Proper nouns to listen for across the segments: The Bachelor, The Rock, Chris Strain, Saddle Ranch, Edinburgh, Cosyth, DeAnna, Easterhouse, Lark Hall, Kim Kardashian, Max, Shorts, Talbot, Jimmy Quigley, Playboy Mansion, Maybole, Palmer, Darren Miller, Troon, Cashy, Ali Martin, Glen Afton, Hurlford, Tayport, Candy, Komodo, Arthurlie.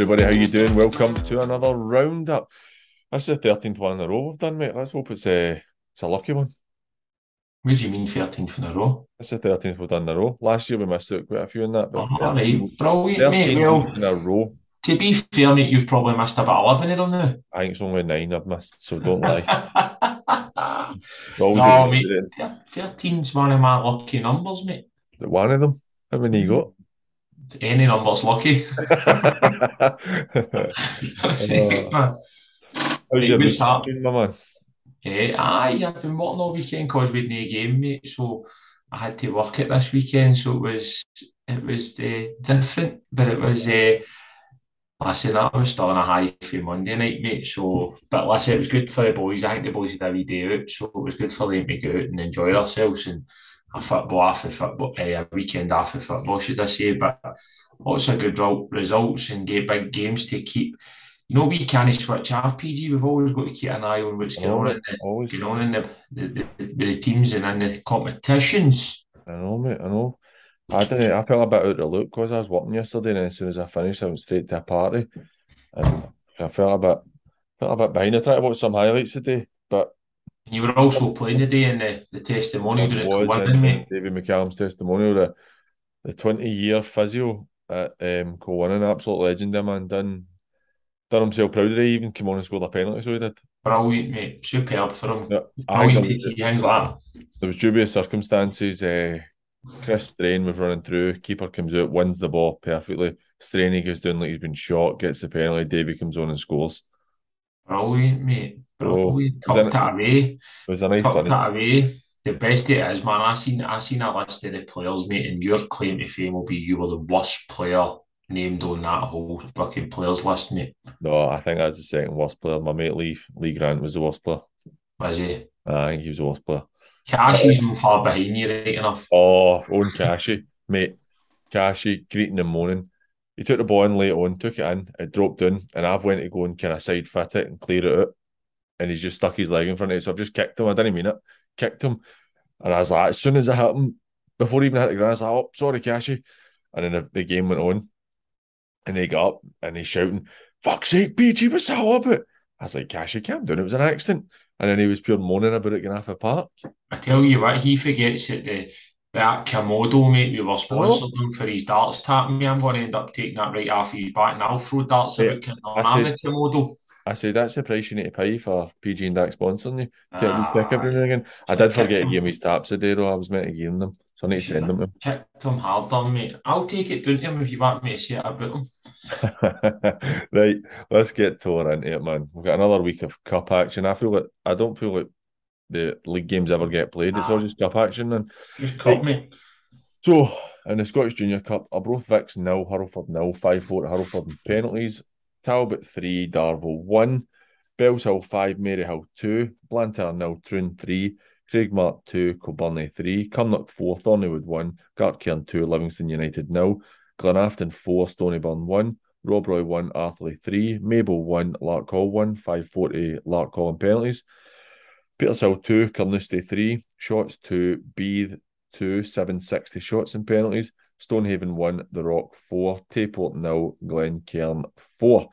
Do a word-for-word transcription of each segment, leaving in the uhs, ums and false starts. everybody, how you doing? Welcome to another roundup. That's the thirteenth one in a row we've done, mate. Let's hope it's a, it's a lucky one. What do you mean thirteenth in a row? It's the thirteenth we've done in a row. Last year we missed out quite a few in that. But oh, right. Brilliant, mate. Well, in a row. To be fair, mate, you've probably missed about eleven of them now. I think it's only nine I've missed, so don't lie. No, mate, thirteen's one of my lucky numbers, mate. One of them? How many you got? Any number's lucky. uh, How's your been, my man? Yeah, aye, I've been working all weekend because we had no game, mate, so I had to work it this weekend, so it was it was uh, different, but it was, uh, listen, that was still on a high for Monday night, mate, so, but listen, it was good for the boys. I think the boys had every day out, so it was good for them to go out and enjoy themselves, and a football half of football, uh, a weekend half of football, should I say, but lots of good results and get big games to keep. You know, we can't switch off, P G. We've always got to keep an eye on what's going on in the, going on in the, the, the, the teams and in the competitions. I know, mate, I know. I didn't. I felt a bit out of loop because I was working yesterday, and as soon as I finished, I went straight to a party. And I felt a bit, felt a bit behind. I tried to watch some highlights today, but... And you were also playing today in the, the testimonial. It was, in mate. David McCallum's testimonial, the, the twenty-year physio at um, Coburnie, an absolute legend, man, done... Done himself proud of it. He even came on and scored a penalty, so he did. Brilliant, mate. Superb for him. Yeah, brilliant to see things like that. There was dubious circumstances. Uh, Chris Strain was running through. Keeper comes out, wins the ball perfectly. Strain, he goes down like he's been shot, gets the penalty. Davey comes on and scores. Brilliant, mate. Brilliant. So, tucked that away. It was a nice tucked that away. The best it is, man. I seen I seen a list of the players, mate, and your claim to fame will be you were the worst player named on that whole fucking players list, mate. No, I think that's the second worst player. My mate Lee Lee Grant was the worst player. Was he? I think he was the worst player. Cashy's not far behind you, right enough. Oh, own Cashy, mate. Cashy, greeting and moaning. He took the ball in late on, took it in, it dropped in, and I've went to go and kind of side fit it and clear it out, and he's just stuck his leg in front of it, so I've just kicked him. I didn't mean it. Kicked him. And I was like, as soon as it happened, before he even hit the ground, I was like, oh, sorry, Cashy. And then the, the game went on. And he got up and he's shouting, fuck's sake, P G, what's that all about? I was like, Cashy, calm down, it was an accident. And then he was pure moaning about it going off the park. I tell you what, he forgets that the that Komodo, mate, we were sponsored him for his darts tap. Me, I'm going to end up taking that right off his back and I'll throw darts about the Komodo. I said, that's the price you need to pay for P G and Dak sponsoring you. Ah, pick everything again. I did forget to give him his taps today, though. I was meant to give them. So I need to send them to him. Kicked him harder, mate. I'll take it down to him if you want me to say it about him. Right, let's get Thor into it, man. We've got another week of cup action. I feel like, I don't feel like the league games ever get played. It's ah, all just cup action, man. Just cup, right, mate. So, in the Scottish Junior Cup, Arbroath Vicks nil, Hurlford nil, five four at Hurlford in penalties. Talbot three, Darvel one, Bellshill five, Maryhill two, Blantyre nil, Troon three, Craigmark two, Coburnie three, Cumnock four, Thornywood one, Gartcairn two, Livingston United nil, Glen Afton four, Stonyburn one, Rob Roy one, Arthurlie three, Maybole one, Lark Hall one, five forty Lark Hall in penalties, Petershill two, Carnoustie three, Shorts two, Beith two, seven sixty Shorts in penalties, Stonehaven one, The Rock four, Tayport nil, Glencairn four.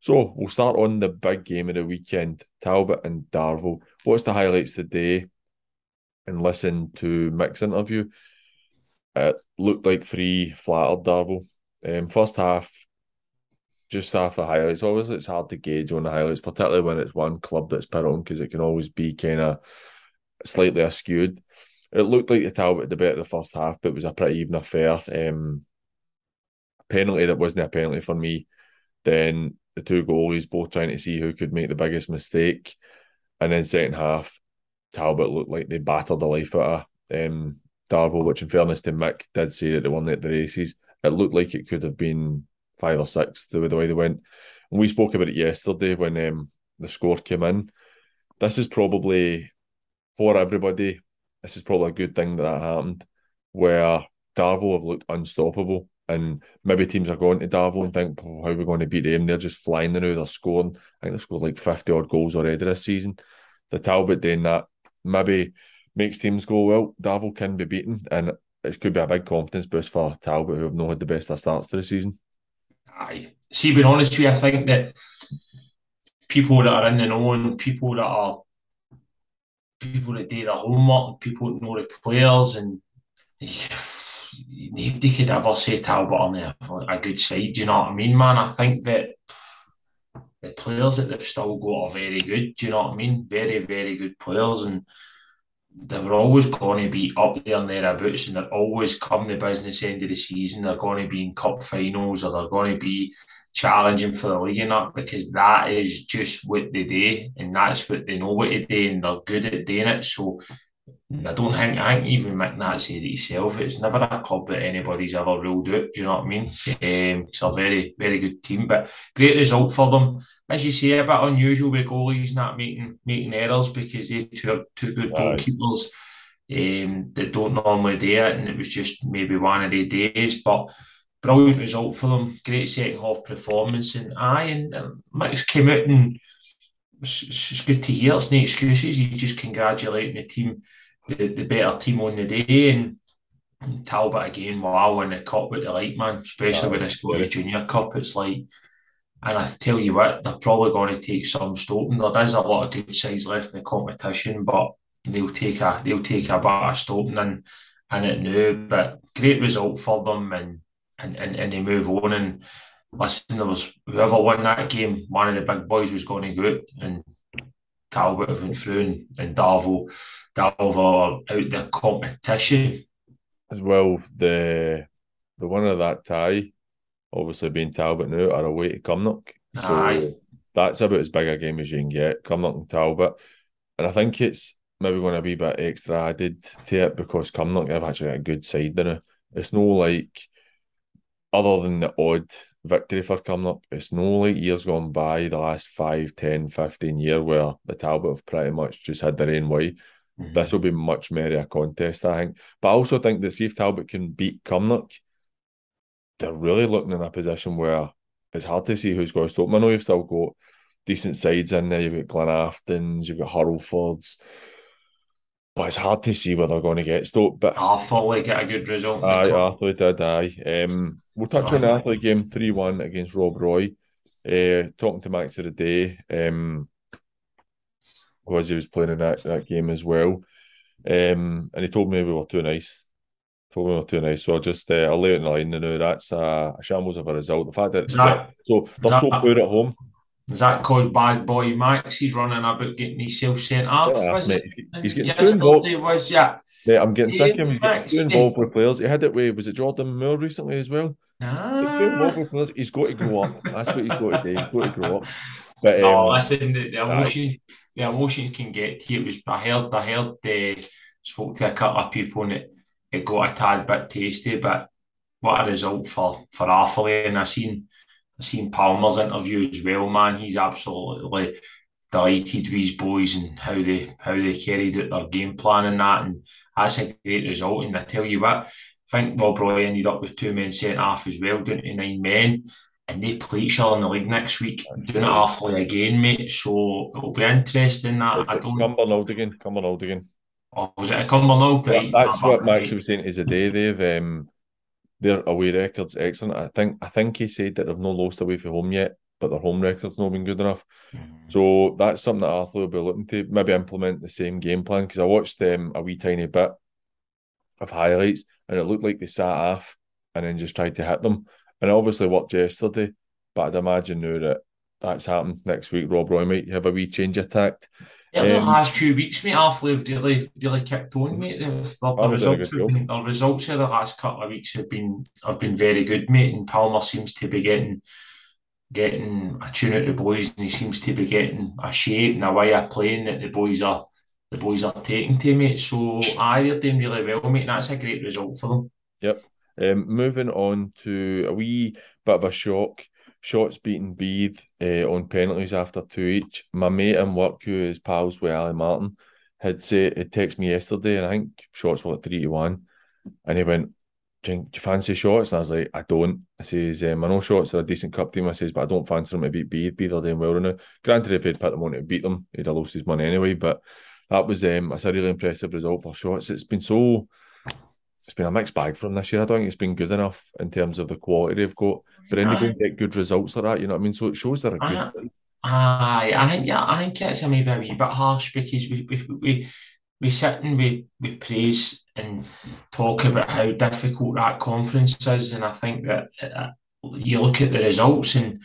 So we'll start on the big game of the weekend, Talbot and Darvel. What's the highlights today? And listen to Mick's interview. It looked like three flattered Darvel. Um, first half, just half the highlights. Obviously, it's hard to gauge on the highlights, particularly when it's one club that's put on, because it can always be kind of slightly askewed. It looked like the Talbot the better the first half, but it was a pretty even affair. Um, penalty that wasn't a penalty for me. Then the two goalies both trying to see who could make the biggest mistake. And then second half, Talbot looked like they battered the life out of um, Darvel, which in fairness to Mick did say that they won at the races. It looked like it could have been five or six the way they went. And we spoke about it yesterday when um, the score came in. This is probably, for everybody, this is probably a good thing that that happened, where Darvel have looked unstoppable, and maybe teams are going to Darvel and think, oh, how are we going to beat them? They're just flying now, they're scoring. I think they've scored like fifty-odd goals already this season. The Talbot doing that maybe makes teams go, well, Darvel can be beaten, and it could be a big confidence boost for Talbot, who have not had the best of starts to the season. aye. See, being honest with you, I think that people that are in the known, people that are people that do their homework, people that know the players, and nobody could ever say Talbot on there for a good side. Do you know what I mean, man? I think that the players that they've still got are very good. Do you know what I mean? Very, very good players, and they're always going to be up there and thereabouts, and they're always come the business end of the season. They're going to be in cup finals, or they're going to be challenging for the league and that, because that is just what they do, and that's what they know what to do, and they're good at doing it. So I don't think, I think even McNatt said it himself, it's never a club that anybody's ever ruled out. Do you know what I mean? Um, it's a very, very good team, but great result for them. As you say, a bit unusual with goalies not making making errors, because they two are two good right. goalkeepers um, that don't normally do it, and it was just maybe one of the days, but brilliant result for them. Great second half performance, and aye, and um, Max came out, and it's, it's good to hear. It's no excuses. He's just congratulating the team, the, the better team on the day, and, and Talbot again. Wow, in the cup with the light, man, especially with the Scottish Junior Cup. It's like, and I tell you what, they're probably going to take some stopping. There is a lot of good sides left in the competition, but they'll take a they'll take a bit of stopping in, in it now. But great result for them, and and and, and they move on. And listen, there was whoever won that game, one of the big boys was going to go out, and Talbot have went through, and, and Darvel, Darvel are out the competition. As well, the the winner of that tie, obviously being Talbot now, are away to Cumnock. So aye, that's about as big a game as you can get, Cumnock and Talbot. And I think it's maybe going to be a bit extra added to it, because Cumnock have actually got a good side in it. It's no like, other than the odd victory for Cumnock, it's no like years gone by, the last five, ten, fifteen years, where the Talbot have pretty much just had their own way. Mm-hmm. This will be much merrier a contest, I think. But I also think that see if Talbot can beat Cumnock, they're really looking in a position where it's hard to see who's going to stop them. I know you've still got decent sides in there. You've got Glen Aftons, you've got Hurlfords, but it's hard to see where they're going to get stopped. But Arthurlie got a good result. Aye, Arthurlie did, aye. Um, we'll touch aye. on the Arthurlie game, three one against Rob Roy. Uh, talking to Max of the day, um, because he was playing in that, that game as well. Um, and he told me we were too nice. told me we were too nice. So I just, uh, I'll lay it in the line now. That's a, a shambles of a result. The fact that, that so they're that, so poor at home. Is that because bad boy Max, he's running about getting himself sent off? Yeah, is mate, it? He's getting too involved. Was, yeah. Mate, I'm getting yeah, sick of him. He's Max, getting too involved with players. He had it with, was it Jordan Moore recently as well? Ah. He's, involved with players. He's got to grow up. That's what he's got to do. He's got to grow up. But, um, oh, listen, the, the, emotions, the emotions can get to you. It was, I heard, I heard they uh, spoke to a couple of people, and it, it got a tad bit tasty, but what a result for, for Arthurlie. And I seen... I've seen Palmer's interview as well, man. He's absolutely delighted with his boys and how they how they carried out their game plan and that. And that's a great result. And I tell you what, I think Rob Roy ended up with two men sent off as well, down to nine men. And they play each other in the league next week, doing it awfully again, mate. So it'll be interesting that. It's I don't Cumbernauld again. Cumbernauld again. Oh, was it a Cumbernauld? Yeah, that's what up, Max mate. was saying is a day they've um their away record's excellent. I think I think he said that they've not lost away from home yet, but their home record's not been good enough. Mm. So that's something that Arthur will be looking to maybe implement the same game plan, because I watched them um, a wee tiny bit of highlights, and it looked like they sat off and then just tried to hit them. And it obviously worked yesterday, but I'd imagine now that that's happened next week. Rob Roy might have a wee change of tact. Yeah, um, the last few weeks, mate, Arthurlie have really, really kicked on, mate. The, the, the, results have been, the results here the last couple of weeks have been have been very good, mate. And Palmer seems to be getting getting a tune out the boys, and he seems to be getting a shape and a way of playing that the boys are the boys are taking to, mate. So aye, they're doing really well, mate. And that's a great result for them. Yep. Um, moving on to a wee bit of a shock. Shorts beating Beith uh, on penalties after two each. My mate in work, who is pals with Ali Martin, had said, had texted me yesterday, and I think Shorts were at three to one. And he went, do you, do you fancy Shorts? And I was like, I don't. I says, um, I know Shorts are a decent cup team. I says, but I don't fancy them to beat Beith. Beith are doing well right now. Granted, if he'd put them on to beat them, he'd have lost his money anyway. But that was um, that's a really impressive result for Shorts. It's been so it's been a mixed bag for them this year. I don't think it's been good enough in terms of the quality they've got. But then you don't get good results like that, you know what I mean? So it shows they're a good team. Aye, I think yeah, I think it's maybe a wee bit harsh because we we we, we sit and we, we praise and talk about how difficult that conference is, and I think that uh, you look at the results and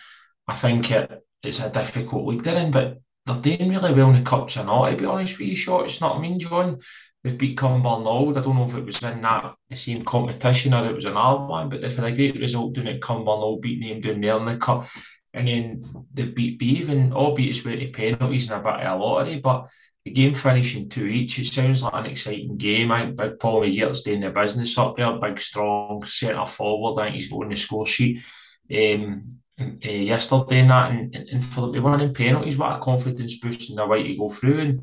I think it, it's a difficult league they're in, but they're doing really well in the cups or not, to be honest with you, Shorts, not I mean, John. They've beat Cumbernauld. I don't know if it was in that the same competition or it was another one, but they've had a great result doing it. Cumbernauld beating them doing well in the cup. And then they've beat Beith, and all beat us with penalties and a bit of a lottery. But the game finishing two each, it sounds like an exciting game. I think Big Paul Yoker's doing the business up there, big, strong centre forward. I think he's going to the score sheet um, uh, yesterday and that. And, and for the winning penalties, what a confidence boost and the way to go through. And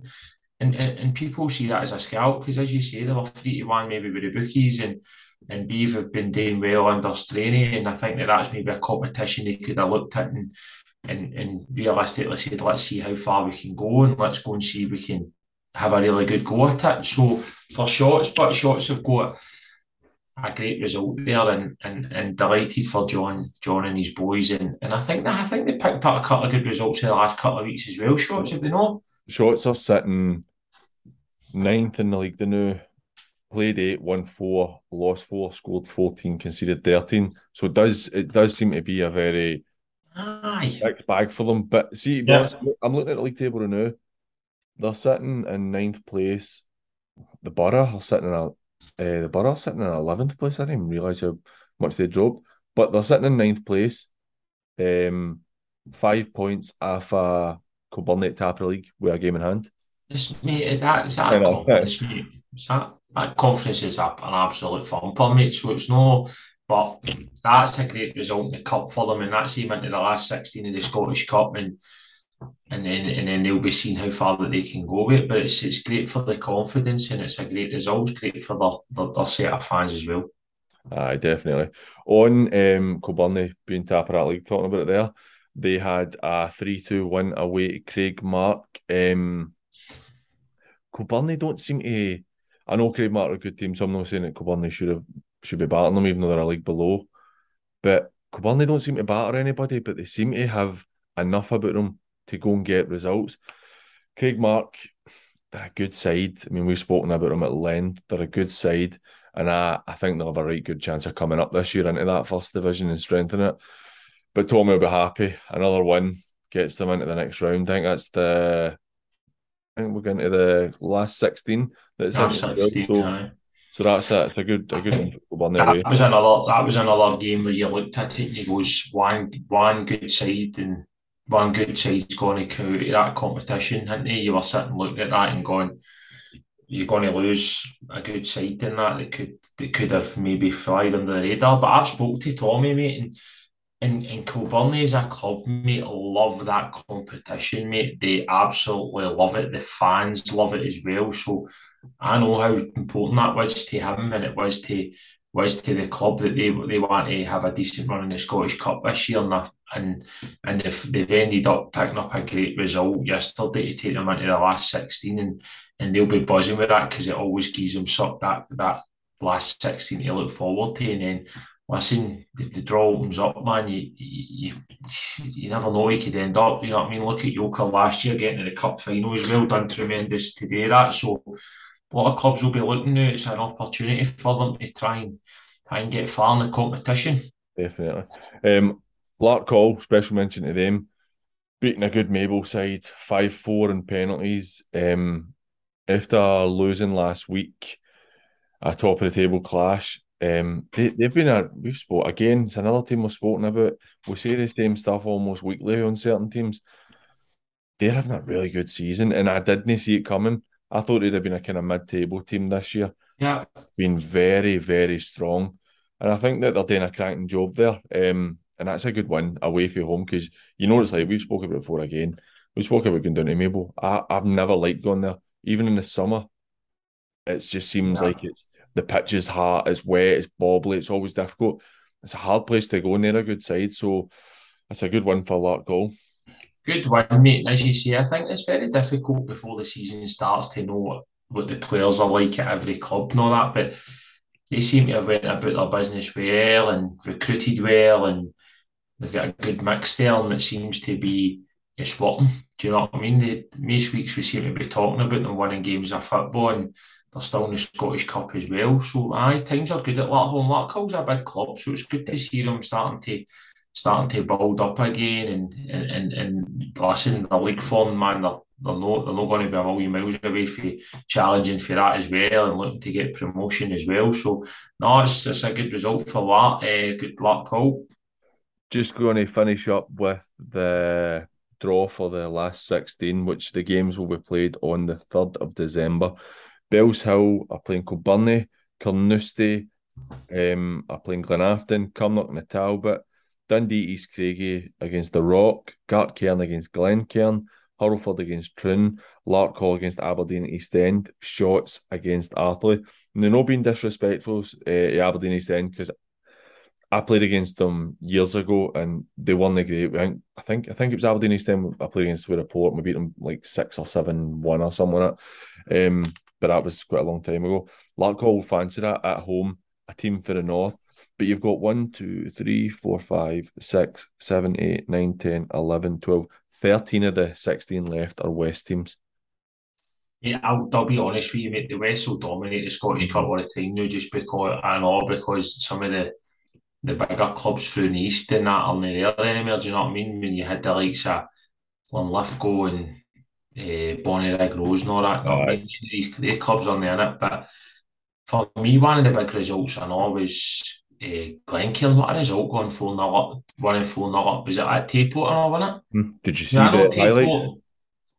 and, and, and people see that as a scalp because, as you say, they were three to one maybe with the bookies. And And Beith have been doing well under Straining, and I think that that's maybe a competition they could have looked at and and, and realistically said, let's see how far we can go and let's go and see if we can have a really good go at it. So for Shorts, but Shorts have got a great result there, and and, and delighted for John, John and his boys, and, and I think that I think they picked up a couple of good results in the last couple of weeks as well. Shorts, if they know. Shorts are sitting ninth in the league, they know. Played eight, won four, lost four, scored fourteen, conceded thirteen. So it does it does seem to be a very Aye. mixed bag for them. But see, yeah. honest, I'm looking at the league table right now. They're sitting in ninth place. The Borough are sitting in a, uh, the Borough are sitting in eleventh place. I didn't even realise how much they dropped. But they're sitting in ninth place, um, five points off a Coburnie Tapper League with a game in hand. Is, mate, is that is that a confidence, mate? Is that that confidence is up an absolute thumper, mate? So it's no, but that's a great result in the cup for them, and that's even into the last sixteen of the Scottish Cup, and and then and then they'll be seeing how far that they can go with it. But it's it's great for the confidence, and it's a great result, great for their, their, their set of fans as well. Aye, definitely. On um, Coburnie being top of that league, talking about it there, they had a three two win away at Craigmark. Um, Coburnie don't seem to. I know Craigmark are a good team, so I'm not saying that Coburnie should have should be battling them, even though they're a league below. But Coburnie don't seem to batter anybody, but they seem to have enough about them to go and get results. Craigmark, they're a good side. I mean, we've spoken about them at length. They're a good side, and I, I think they'll have a right good chance of coming up this year into that first division and strengthening it. But Tommy will be happy. Another win gets them into the next round. I think that's the. I think we're going to the last sixteen. That's last sixteen, so, yeah. So that's it. It's a good, a good one there. That was another. That was another game where you looked at it and you goes one, one good side and one good side's going to come out of that competition. And you were sitting looking at that and going, you're going to lose a good side in that. That could, that could have maybe flied under the radar. But I've spoke to Tommy, mate, and. And, and Coburnie as a club, mate, love that competition, mate. They absolutely love it. The fans love it as well. So I know how important that was to him, and it was to was to the club that they they want to have a decent run in the Scottish Cup this year. And and, and if they've ended up picking up a great result yesterday to take them into the last sixteen, and, and they'll be buzzing with that because it always gives them suck that that last sixteen to look forward to, and then. Listen, if the draw opens up, man, you you, you never know where you could end up, you know what I mean? Look at Yoker last year getting to the cup final. He's well done, tremendous to do that. So a lot of clubs will be looking now. It's an opportunity for them to try and try and get far in the competition. Definitely. Um, Lark Hall, special mention to them, beating a good Maybole side, five four in penalties. Um, after losing last week, a top of the table clash. Um, they, they've been a we've spoke again. It's another team we've spoken about. We say the same stuff almost weekly on certain teams. They're having a really good season, and I didn't see it coming. I thought they'd have been a kind of mid-table team this year. Yeah, been very, very strong, and I think that they're doing a cracking job there. Um, and that's a good win away from home because you know it's like we've spoken about it before again. We spoke about going down to Maybole. I I've never liked going there, even in the summer. It just seems yeah. like it's. The pitch is hard, it's wet, it's bobbly, it's always difficult. It's a hard place to go, and they're a good side, so it's a good win for Lark Hall. Good win, mate. As you say, I think it's very difficult before the season starts to know what, what the players are like at every club and all that, but they seem to have went about their business well and recruited well, and they've got a good mix there, and it seems to be it's working. Do you know what I mean? They, most weeks we seem to be talking about them winning games of football, and they're still in the Scottish Cup as well. So aye, times are good at Lark Hall. Lark Hall's a big club, so it's good to see them starting to starting to build up again, and and and, and listen, the league form, man, they're they're not they're not going to be a million miles away for challenging for that as well, and looking to get promotion as well. So no, it's it's a good result for Lark. Uh, good Lark Hall. Just going to finish up with the draw for the last sixteen, which the games will be played on the third of December. Bellshill are playing Coburnie, Carnoustie um, are playing Glen Afton, Cumnock and the Talbot, Dundee East Craigie against The Rock, Gartcairn against Glencairn, Hurlford against Troon, Lark Hall against Aberdeen East End, Shorts against Arthurlie. And they're not being disrespectful uh, to Aberdeen East End, because I played against them years ago and they weren't the great. I think, I think I think it was Aberdeen East End I played against with a port and we beat them like six or seven one or something like that. Um, but that was quite a long time ago. Lark Hall fancy that at home, a team for the north. But you've got one, two, three, four, five, six, seven, eight, nine, ten, eleven, twelve, thirteen of the sixteen left are West teams. Yeah, I'll, I'll be honest with you, mate. The West will dominate the Scottish Cup all the time now, just because I know because some of the the bigger clubs through the East and that are not there anymore, do you know what I mean? When you had the likes of Linlithgow and uh, Bonnyrigg Rose and all that, all right. these, these clubs aren't there in it. But for me, one of the big results I know was uh, Glencairn. What a result, going four nil up, winning four nil up. Was it at Tayport and all, wasn't it? Did you see now, the highlights? Did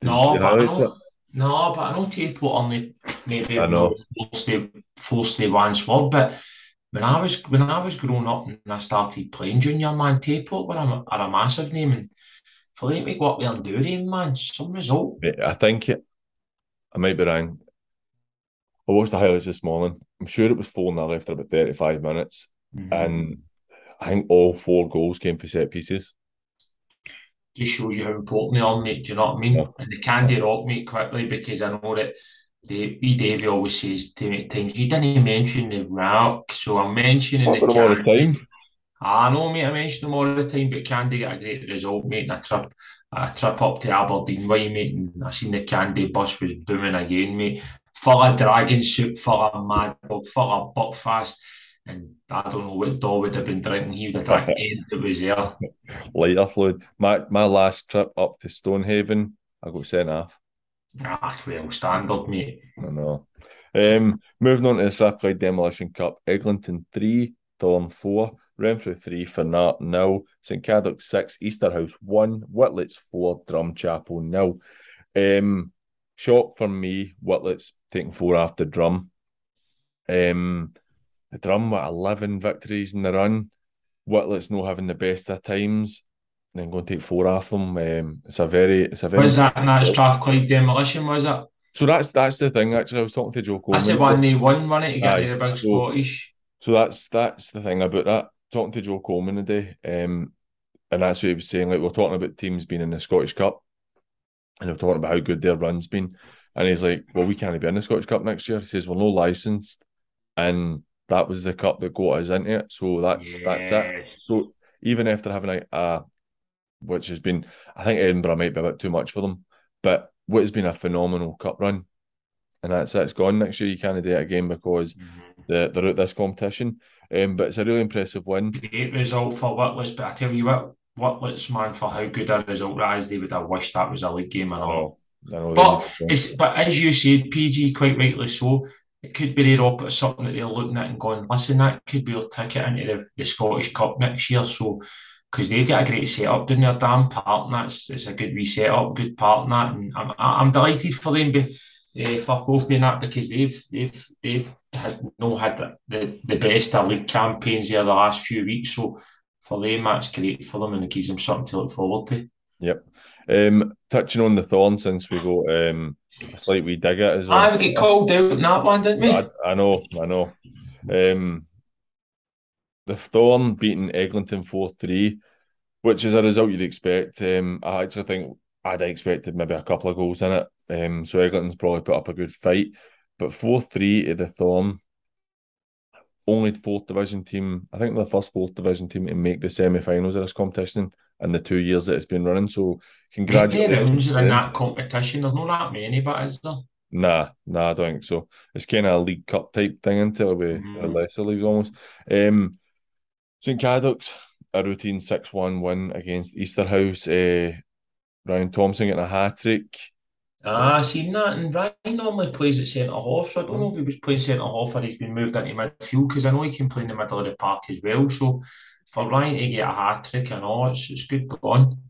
no, but highlight I know, no, but I know Tayport only maybe forced the, forced the one sword, but When I was when I was growing up and I started playing junior, man, Tayport were a, a massive name, and for them to go up there and do them, man, some result. I think it, I might be wrong. I watched the highlights this morning. I'm sure it was four nil after about thirty-five minutes, mm-hmm. and I think all four goals came for set pieces. Just shows you how important they are, mate. Do you know what I mean? Yeah. And they can de-rock, mate, quickly, because I know that. Wee Davey always says to me at times, you didn't mention the Rock, so I'm mentioning the Candy. All the time. I know, mate, I mention them all the time, but Candy got a great result, mate, and a trip, a trip up to Aberdeen, way, mate, and I seen the Candy bus was booming again, mate, full of dragon soup, full of mad dog, full of buckfast, and I don't know what Daw would have been drinking, he would have drank anything that was there. Lighter fluid. My, my last trip up to Stonehaven, I got sent off. Ah, well, standard, mate. I know. Um, moving on to the Strathclyde Demolition Cup. Eglinton three, Thorn four, Renfrew three, Fernart nil, St Cadoc six, Easterhouse one, Whitletts four, Drumchapel nil. Um, shock for me, Whitletts taking four after Drum. Um, the Drum with eleven victories in the run. Whitletts not having the best of times. Then going to take four off them. Um, it's a very, it's a very. Was that in that Strathclyde Demolition? Was it? So that's that's the thing. Actually, I was talking to Joe Coleman. That's the one they won, wasn't it? To get the big Scottish. So that's that's the thing about that. Talking to Joe Coleman today, um, and that's what he was saying. Like, we're talking about teams being in the Scottish Cup, and we're talking about how good their run's been. And he's like, "Well, we can't be in the Scottish Cup next year." He says, "We're no licensed," and that was the cup that got us into it. So that's yes. that's it. So even after having a, a which has been, I think Edinburgh might be a bit too much for them, but what has been a phenomenal cup run, and that's it, it's gone next year. You can't do it again because mm-hmm. they're, they're out this competition, um, but it's a really impressive win. Great result for Whitletts, but I tell you what, Whitletts, man, for how good a result that is, they would have wished that was a league game and all. Oh, but, it's, but as you said, P G, quite rightly so, it could be they're up at something that they're looking at and going, listen, that could be your ticket into the, the Scottish Cup next year, so because they've got a great set-up doing their damn part, and that's it's a good wee set-up, good part in that, and I'm I'm delighted for them be, uh, for both being that, because they've they've they've had no had the, the, the best of league campaigns there the last few weeks, so for them that's great for them, and it gives them something to look forward to. Yep. Um, touching on the Thorn, since we got um, a slight wee dig at as well. I we get called out in that one, didn't we? I, I know, I know. Um. The Thorn beating Eglinton four three, which is a result you'd expect. Um, I actually think I'd expected maybe a couple of goals in it. Um, so Eglinton's probably put up a good fight. But four three at the Thorn, only fourth division team, I think they're the first fourth division team to make the semi-finals of this competition in the two years that it's been running. So congratulations. In that competition, there's not that many, but is there? Nah, nah, I don't think so. It's kind of a League Cup type thing, isn't it? It'll be mm-hmm. a lesser league almost. Um, St Cadox, a routine six one win against Easterhouse. Uh, Ryan Thompson getting a hat-trick. Ah, I seen that, and Ryan normally plays at centre-half, so I don't know if he was playing centre-half or he's been moved into midfield, because I know he can play in the middle of the park as well, so for Ryan to get a hat-trick and all, it's, it's good gone.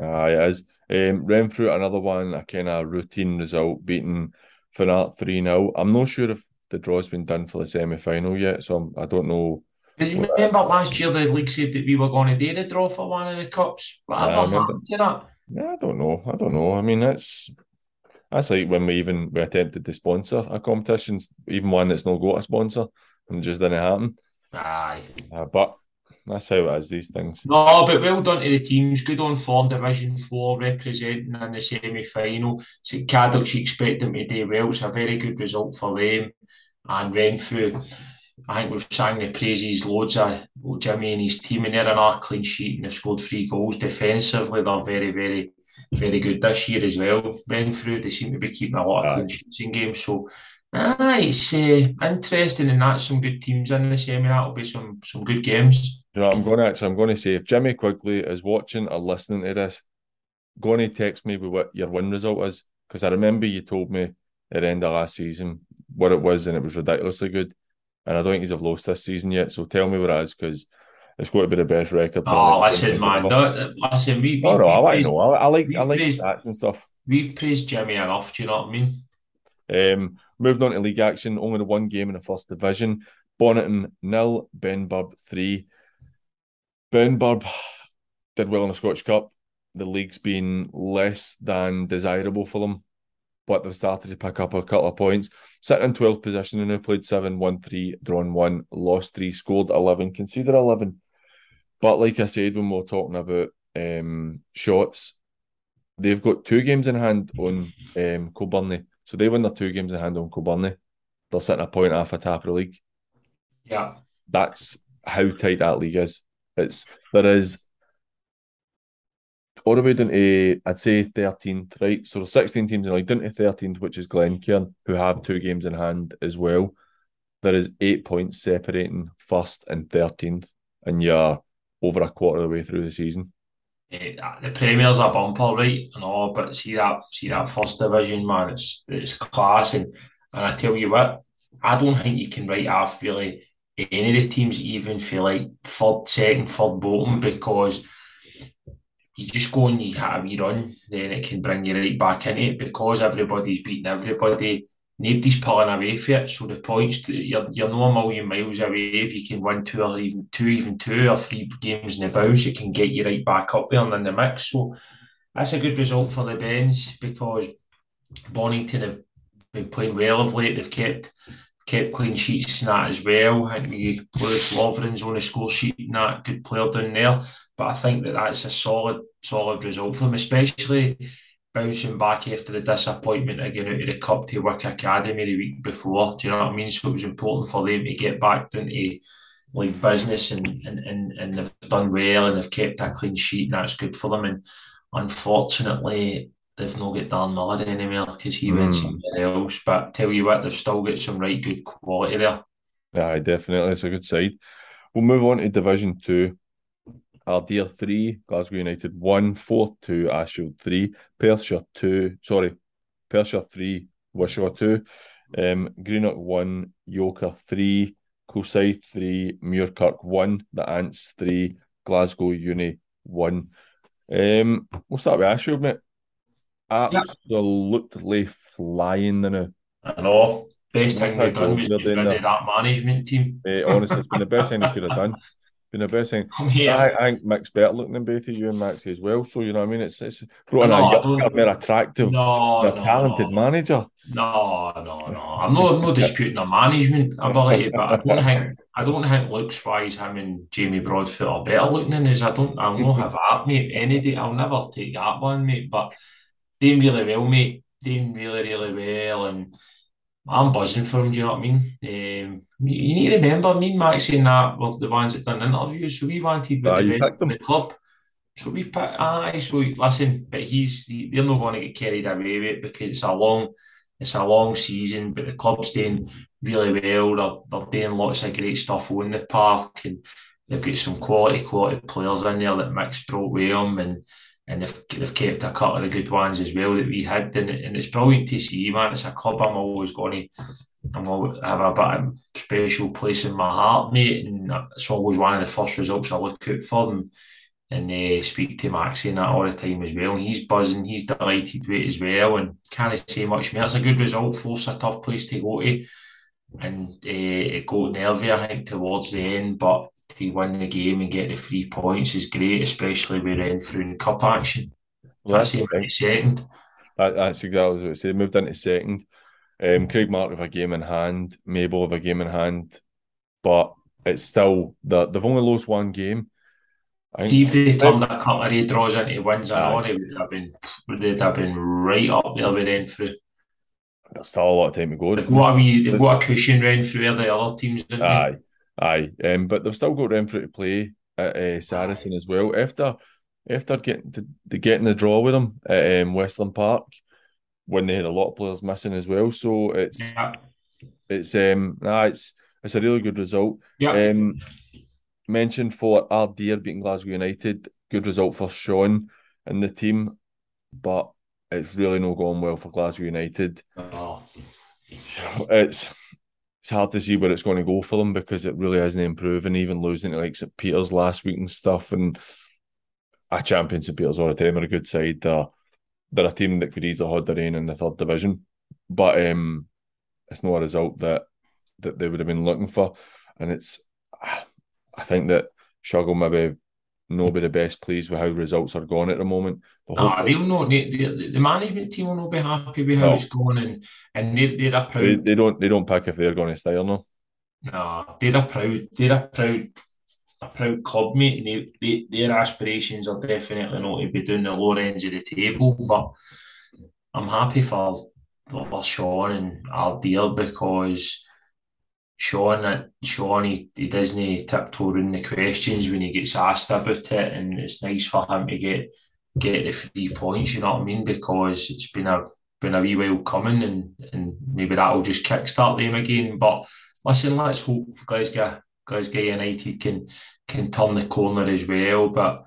Ah, it is. Um, Renfrew, another one, a kind of routine result, beating Fnac three nil. I'm not sure if the draw's been done for the semi-final yet, so I'm, I don't know. Do you remember last year the league said that we were going to do the draw for one of the cups? Whatever yeah, happened to that? Yeah, I don't know. I don't know. I mean, that's... That's like when we even we attempted to sponsor a competition, even one that's not got a sponsor, and it just didn't happen. Aye. Uh, but that's how it is, these things. No, but well done to the teams. Good on form, Division four, representing in the semi-final. St Cadox, you expect them to do well. It's a very good result for them. And Renfrew, I think we've sang the praises loads of Jimmy and his team, and they're in our clean sheet and they've scored three goals. Defensively, they're very, very... very good this year as well. Renfrew, they seem to be keeping a lot of clean sheets in games. So, ah, it's uh, interesting, and that's some good teams in the semi. That'll be some some good games. You know, I'm going to actually, I'm going to say, if Jimmy Quigley is watching or listening to this, going to text me with what your win result is, because I remember you told me at the end of last season what it was, and it was ridiculously good. And I don't think he's have lost this season yet. So tell me what it is, because it's got to be the best record. Oh, listen, man. No, listen, we. Oh, no, I like, praised, no, I like, I like praised, stats and stuff. We've praised Jimmy enough, do you know what I mean? Um, moving on to league action, only the one game in the first division. Bonneton nil, Benburb three. Benburb did well in the Scottish Cup. The league's been less than desirable for them, but they've started to pick up a couple of points. Sitting in twelfth position, they now played seven, won three, drawn one, lost three, scored eleven, conceded eleven. But like I said, when we were talking about um, Shorts, they've got two games in hand on um, Coburnie. So they win their two games in hand on Coburnie. They're sitting a point off a top of the league. Yeah. That's how tight that league is. It's There is all the way down to, I'd say, thirteenth, right? So there's sixteen teams in the league, down to thirteenth, which is Glencairn, who have two games in hand as well. There is eight points separating first and thirteenth, and you're over a quarter of the way through the season. Yeah, the Premier's a bumper, right? And all, but see that see that first division, man, it's it's class. And, and I tell you what, I don't think you can write off really any of the teams, even for like third, second, third bottom, because you just go and you hit a wee run, then it can bring you right back into it, because everybody's beating everybody. Nobody's pulling away from it, so the points, you're, you're not a million miles away. If you can win two or even two, even two or three games in the bounce, it can get you right back up there and in the mix. So that's a good result for the Bens, because Bonington have been playing well of late. They've kept kept clean sheets in that as well. I think Lewis Lovren's on the score sheet in that, good player down there. But I think that that's a solid, solid result for them, especially bouncing back after the disappointment of getting out of the Cup to Wick Academy the week before. Do you know what I mean? So it was important for them to get back into like business, and and, and, and they've done well, and they've kept a clean sheet, and that's good for them. And unfortunately, they've not got Darren Miller anymore, because he mm. went somewhere else. But tell you what, they've still got some right good quality there. Yeah, definitely. It's a good side. We'll move on to Division two. Ardeer three, Glasgow United one, Forth two, Ashfield three, Perthshire two, sorry, Perthshire three, Wishaw two, um, Greenock one, Yoker three, Coolside three, Muirkirk one, the Ants three, Glasgow Uni one. Um, we'll start with Ashfield, mate. Absolutely yeah. flying the now. I know. Best thing they've done was getting rid of that management team. Uh, honestly, it's been the best thing they could have done. Been the best thing. Yeah. I, I think Mick's better looking than Beith, you and Max as well. So you know what I mean. It's it's brought no, a more attractive, no, no, talented no. manager. No, no, no. I'm not I'm not disputing the management ability, but I don't think I don't think looks wise him and Jamie Broadfoot are better looking than us. I don't. I'll not have that, mate. Any day, I'll never take that one, mate. But doing really well, mate. Doing really, really well, and I'm buzzing for him, do you know what I mean? Um, you need to remember, me and Max and that were the ones that done interviews, so we wanted with ah, the, best in the club. So we picked, aye, so listen, but he's, they're not going to get carried away with it because it's a long, it's a long season, but the club's doing really well, they're, they're doing lots of great stuff on the park, and they've got some quality, quality players in there that Max brought with them, and And they've, they've kept a couple of the good ones as well that we had, and, and it's brilliant to see, man. It's a club I'm always going to, I'm going to have a bit of a special place in my heart, mate. And it's always one of the first results I look out for them, and uh, speak to Maxie and that all the time as well. And he's buzzing, he's delighted with it as well, and can't say much more. It's a good result for us, a tough place to go to, and uh, it got nervy, I think, towards the end, but to win the game and get the three points is great, especially with Renfrew in cup action. Well, that's the second. That, that's exactly what I said. Moved into second. Um, Craigmark with a game in hand, Maybole with a game in hand, but it's still the, they've only lost one game. I think, see, if they turned a couple of their draws into wins, I know they would have been, they'd have been right up there with Renfrew. There's still a lot of time to go. They've got a, wee, they've got a cushion Renfrew where the other teams didn't. Aye. They? Aye, um, but they've still got Renfrew to play at uh, Saracen as well. After after getting to, to getting the draw with them at um, Westland Park, when they had a lot of players missing as well, so it's yeah. it's um nah, it's it's a really good result. Yeah. Um, mentioned for Ardeer beating Glasgow United, good result for Sean and the team, but it's really not going well for Glasgow United. Oh. It's. It's hard to see where it's going to go for them because it really hasn't improved, and even losing to like St Peter's last week and stuff, and I champion St Peter's all the time, are a good side. They're, they're a team that could easily hold their own in the third division, but um, it's not a result that that they would have been looking for, and it's I think that Shuggle maybe not be the best pleased with how results are going at the moment. But no, they'll not. They, they, the management team will not be happy with how no. it's going, and and they, they're a proud. They, they don't. They don't pick if they're going to stay or not. No, they're a proud. They're a proud. A proud club, mate. And they, they, their aspirations are definitely not to be down the lower ends of the table. But I'm happy for for Sean and Ardeer because. Sean, Sean, he, he doesn't tiptoe around the questions when he gets asked about it, and it's nice for him to get get the three points. You know what I mean? Because it's been a been a wee while coming, and, and maybe that'll just kickstart them again. But listen, let's hope Glasgow Glasgow United can can turn the corner as well. But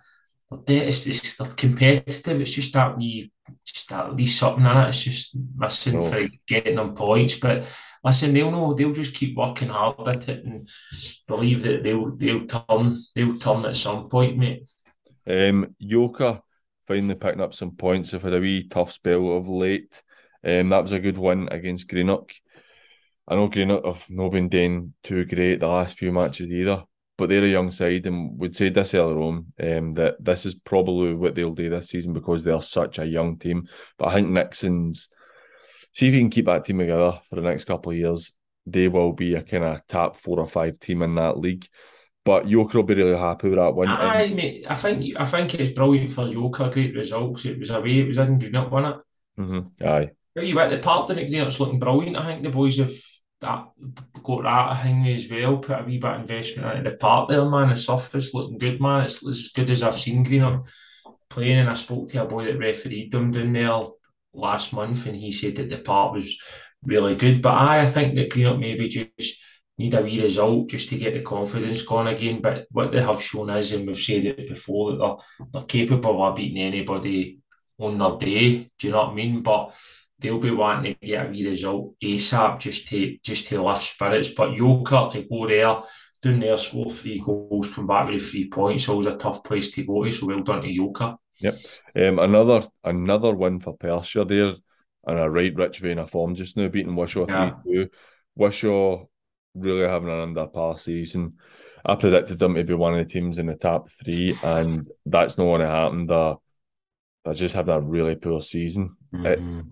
it's, it's they're competitive. It's just that wee, just that wee something in it. It's just missing oh. for getting them points, but. Listen, they'll know. They'll just keep working hard at it and believe that they'll they'll turn they'll turn at some point, mate. Um, Yoker finally picking up some points. They've had a wee tough spell of late. Um, that was a good win against Greenock. I know Greenock have not been doing too great the last few matches either, but they're a young side, and we'd say this earlier on um, that this is probably what they'll do this season because they are such a young team. But I think Nixon's. See if you can keep that team together for the next couple of years. They will be a kind of top four or five team in that league. But Yoker will be really happy with that one. Aye, and... mate. I think I think it's brilliant for Yoker. Great results. It was away. It was in Greenock, wasn't it? Mm-hmm. Aye. You went the park didn't it? Greenock's looking brilliant. I think the boys have that got that thing as well. Put a wee bit of investment into the park there, man. The surface looking good, man. It's as good as I've seen Greenock playing. And I spoke to a boy that refereed them down there last month, and he said that the part was really good. But I, I think that Greenock maybe just need a wee result just to get the confidence going again. But what they have shown is, and we've said it before, that they're, they're capable of beating anybody on their day. Do you know what I mean? But they'll be wanting to get a wee result ASAP just to just to lift spirits. But Yoker, they go there, down there, score three goals, come back with three points. Always a tough place to go to, so well done to Yoker. Yep. Um, another another win for Perthshire there, and a right rich vein of form just now, beating Wishaw three two. Yeah. Wishaw really having an under-par season. I predicted them to be one of the teams in the top three, and that's not going to happen. They're, they're just having a really poor season. Mm-hmm. It,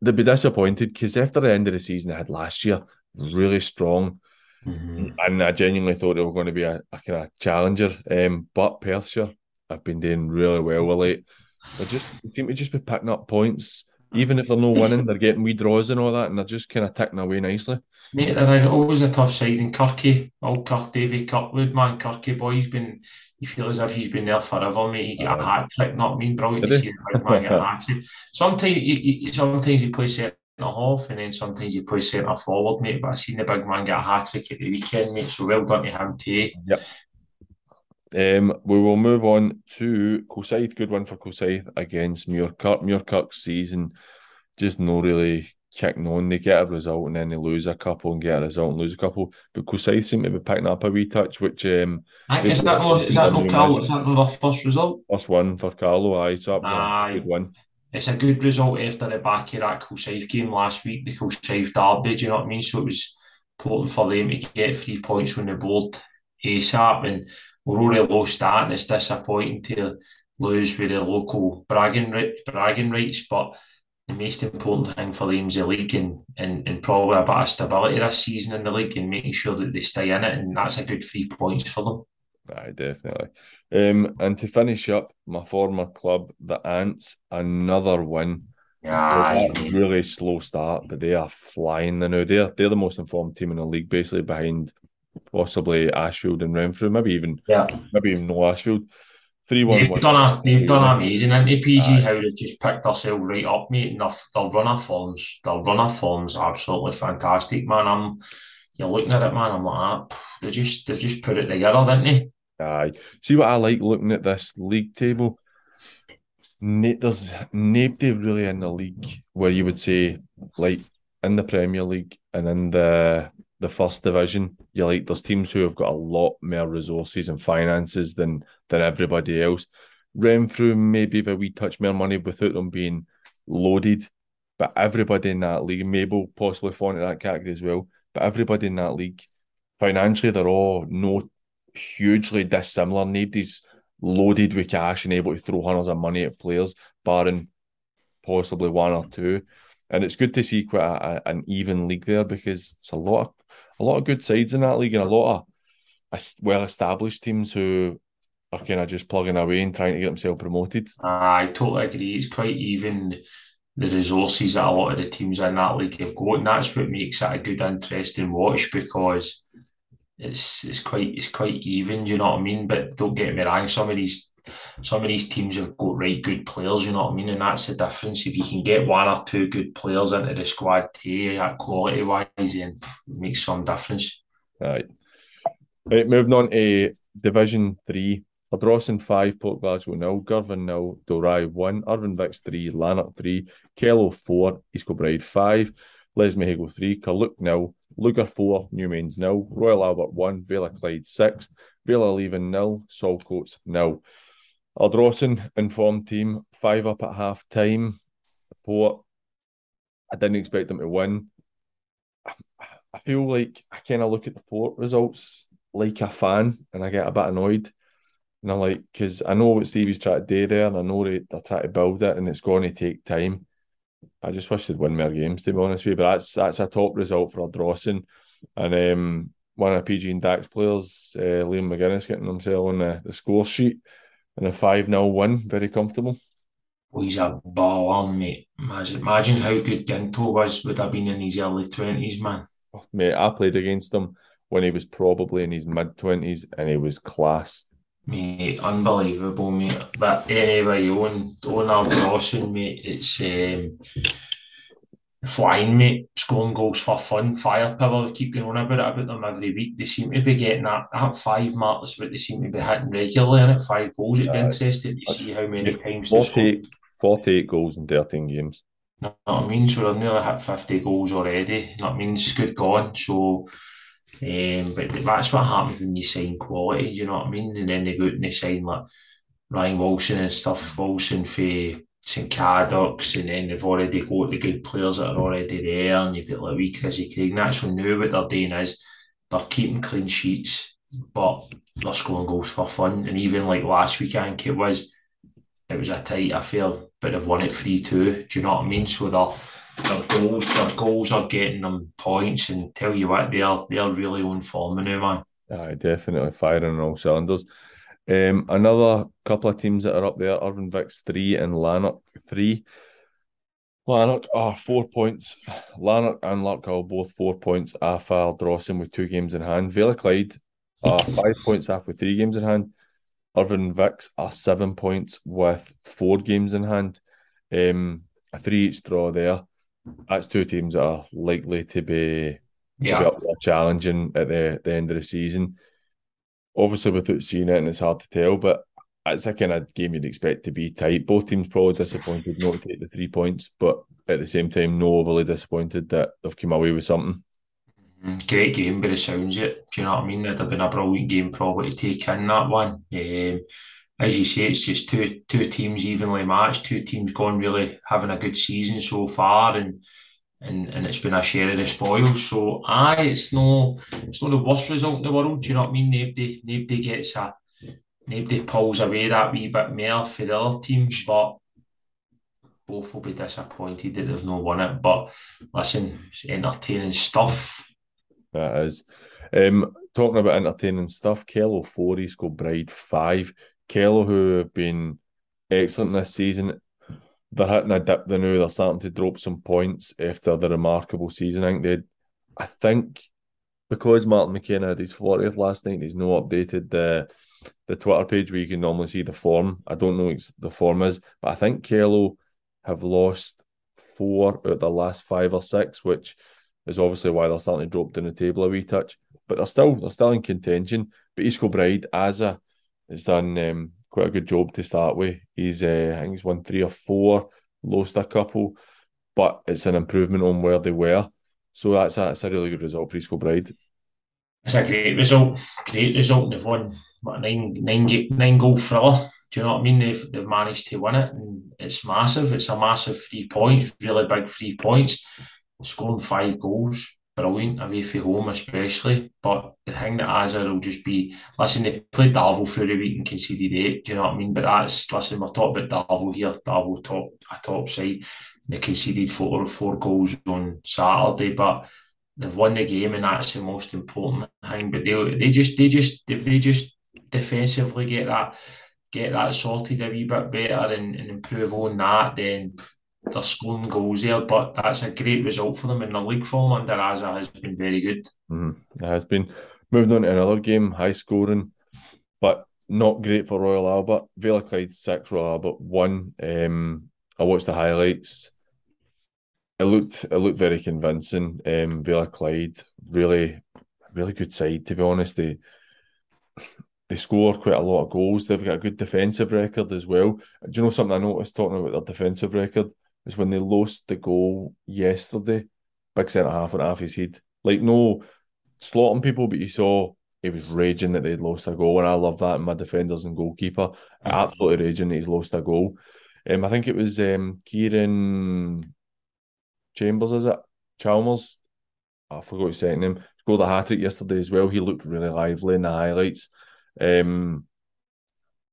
they'd be disappointed because after the end of the season they had last year, really strong, mm-hmm. and I genuinely thought they were going to be a, a kind of challenger. Um, but Perthshire have been doing really well with it. They just they seem to just be picking up points. Even if they're not winning, they're getting wee draws and all that, and they're just kind of ticking away nicely. Mate, they're always a tough side in Kirky. Old Kirk, Davy Kirkwood, man, Kirky boy, he's been, you feel as if he's been there forever, mate. He got uh, a hat trick, not mean, brilliant to see a big man get a hat trick. Sometimes, he, sometimes he plays centre half, and then sometimes he plays centre forward, mate. But I've seen the big man get a hat trick at the weekend, mate, so well done to him today. Yep. Um, we will move on to Kilsyth. Good one for Kilsyth against Muirkirk. Muirkirk's season just not really kicking on. They get a result and then they lose a couple and get a result and lose a couple. But Kilsyth seem to be picking up a wee touch, which... Um, is that no, is that no Carlo, is that no their first result? First one for Carlo, aye. So that was a good one. It's a good result after the back of that Kilsyth game last week, the Kilsyth derby, do you know what I mean? So it was important for them to get three points on the board ASAP, and we're already a low start, and it's disappointing to lose with the local bragging bragging rights. But the most important thing for them is the league, and, and, and probably a bit of stability this season in the league and making sure that they stay in it. And that's a good three points for them. Aye, definitely. Um, and to finish up, my former club, the Ants, another win. Aye. Really slow start, but they are flying now. They're, they're the most informed team in the league, basically behind possibly Ashfield and Renfrew, maybe even yeah. maybe even no Ashfield. three one They've one, done a, they've done amazing, and P G Howe have just picked themselves right up, mate. And their runner forms, their runner forms, are absolutely fantastic, man. I'm you're looking at it, man. I'm like, ah, they just they've just put it together, didn't they? Aye. See what I like looking at this league table. There's nobody really in the league where you would say, like in the Premier League and in the. the first division, you like there's teams who have got a lot more resources and finances than than everybody else. Renfrew maybe have a wee touch more money without them being loaded, but everybody in that league, Maybole possibly fall into that category as well, but everybody in that league, financially they're all no hugely dissimilar. Nobody's loaded with cash and able to throw hundreds of money at players, barring possibly one or two. And it's good to see quite a, a, an even league there, because it's a lot of a lot of good sides in that league, and a lot of well-established teams who are kind of just plugging away and trying to get themselves promoted. I totally agree. It's quite even the resources that a lot of the teams in that league have got, and that's what makes it a good, interesting watch, because it's it's quite it's quite even. Do you know what I mean? But don't get me wrong, some of these some of these teams have got right good players. You know what I mean? And that's the difference. If you can get one or two good players into the squad today, quality wise, then it makes some difference. Right. Right. Moving on to Division Three: Ardrossan five, Port Glasgow nil, Girvan nil, Dorai one, Irvine Vix three, Lanark three, Kello four, East Kilbride five, Lesme Hagel three, Carluke nil, Lugar four, Newmains nil, Royal Albert one, Vela Clyde six, Vela Leven nil, Saltcoats nil. Ardrossan, informed team, five up at half time. Port, I didn't expect them to win. I, I feel like I kind of look at the Port results like a fan, and I get a bit annoyed. And I'm like, because I know what Stevie's trying to do there, and I know they, they're trying to build it, and it's going to take time. I just wish they'd win more games, to be honest with you. But that's that's a top result for Ardrossan. And um, one of P G and Dax players, uh, Liam McGuinness, getting himself on the, the score sheet. And a five nil win, very comfortable. Well, he's a baller, mate. Imagine how good Ginto was, would have been in his early twenties, man. Oh, mate, I played against him when he was probably in his mid-twenties, and he was class. Mate, unbelievable, mate. But anyway, on Ardrossan, mate, it's um, flying, mate. Scoring goals for fun, firepower. We keep going on about it, about them every week. They seem to be getting that, that five mark, that's what they seem to be hitting regularly, and at five goals. It'd be uh, interesting to see how many times they score. forty-eight goals in thirteen games. You know what I mean? So they've nearly hit fifty goals already. You know what I mean? It's good going. So, um, but that's what happens when you sign quality, you know what I mean? And then they go out and they sign like Ryan Wilson and stuff, Wilson for St Cadox, and then they've already got the good players that are already there, and you've got like wee Chrissy Craig, and that's what now what they're doing is they're keeping clean sheets, but they're scoring goals for fun. And even like last week, I think it was it was a tight affair, but they've won it three two. Do you know what I mean? So their their goals their goals are getting them points, and tell you what, they're they're really on form now, man. Aye, definitely firing on all cylinders. Um, another couple of teams that are up there, Irvine Vix three and Lanark three. Lanark are four points. Lanark and Lark Hall both four points. Afar, Drawson with two games in hand. Vela Clyde are five points off with three games in hand. Irvine Vicks are seven points with four games in hand. Um, a three each draw there. That's two teams that are likely to be, yeah. to be up there challenging at the, the end of the season. Obviously, without seeing it, and it's hard to tell, but it's a kind of game you'd expect to be tight. Both teams probably disappointed not to take the three points, but at the same time, no overly disappointed that they've come away with something. Great game by the sounds of it. Do you know what I mean? That'd have been a brilliant game probably to take in, that one. Um, as you say, it's just two two teams evenly matched, two teams gone really having a good season so far, and and and it's been a share of the spoils. So aye, it's no it's not the worst result in the world. Do you know what I mean? Nobody nobody gets a Nobody pulls away that wee bit more for the other teams, but both will be disappointed that they've not won it. But listen, it's entertaining stuff. That is. Um, talking about entertaining stuff, Kello four, East Kilbride five. Kello, who have been excellent this season, they're hitting a dip they know. They're starting to drop some points after the remarkable season. I think they, I think, because Martin McKenna had his fortieth last night, he's not updated the. the Twitter page where you can normally see the form. I don't know what the form is, but I think Kello have lost four out of the last five or six, which is obviously why they're starting to drop down the table a wee touch. But they're still they're still in contention. But East Kilbride, as a, has done um, quite a good job to start with. He's uh, I think he's won three or four, lost a couple, but it's an improvement on where they were. So that's a, that's a really good result for East Kilbride. It's a great result, great result. They've won what, nine, nine, nine goal thriller. Do you know what I mean? They've they've managed to win it, and it's massive. It's a massive three points, really big three points. Scoring five goals, brilliant away from home, especially. But the thing that Azar will just be, listen, they played Darvel through the week and conceded eight. Do you know what I mean? But that's listen, we're talking about Darvel here. Darvel top a top side. They conceded four four goals on Saturday, but. They've won the game, and that's the most important thing. But they they just they just if they just defensively get that get that sorted a wee bit better and, and improve on that, then they're scoring goals there. But that's a great result for them, and the league form under Azar has been very good. Mm-hmm. It has been. Moving on to another game, high scoring, but not great for Royal Albert. Vela Clyde six, Royal Albert one. Um, I watched the highlights. It looked it looked very convincing. Um, Vela Clyde, really, really good side, to be honest. They they score quite a lot of goals. They've got a good defensive record as well. Do you know something I noticed talking about their defensive record? Is when they lost the goal yesterday, big centre-half on half his head. Like, no slotting people, but you saw he was raging that they'd lost a goal, and I love that in my defenders and goalkeeper. Absolutely raging that he's lost a goal. Um, I think it was um, Kieran... Chambers, is it? Chalmers? I forgot his second name. Scored a hat-trick yesterday as well. He looked really lively in the highlights. Um,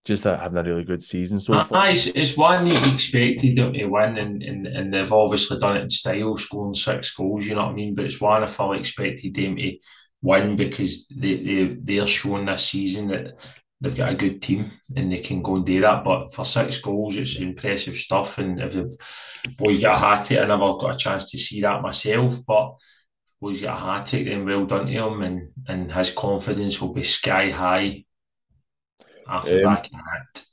just uh, having a really good season so uh, far. It's, it's one that you expected them to win, and, and, and they've obviously done it in style, scoring six goals, you know what I mean? But it's one I fully expected them to win, because they, they, they're showing this season that they've got a good team and they can go and do that. But for six goals, it's impressive stuff. And if the boys get a hat-trick, I never got a chance to see that myself. But boys get a hat-trick, then well done to him. And, and his confidence will be sky high after um, that.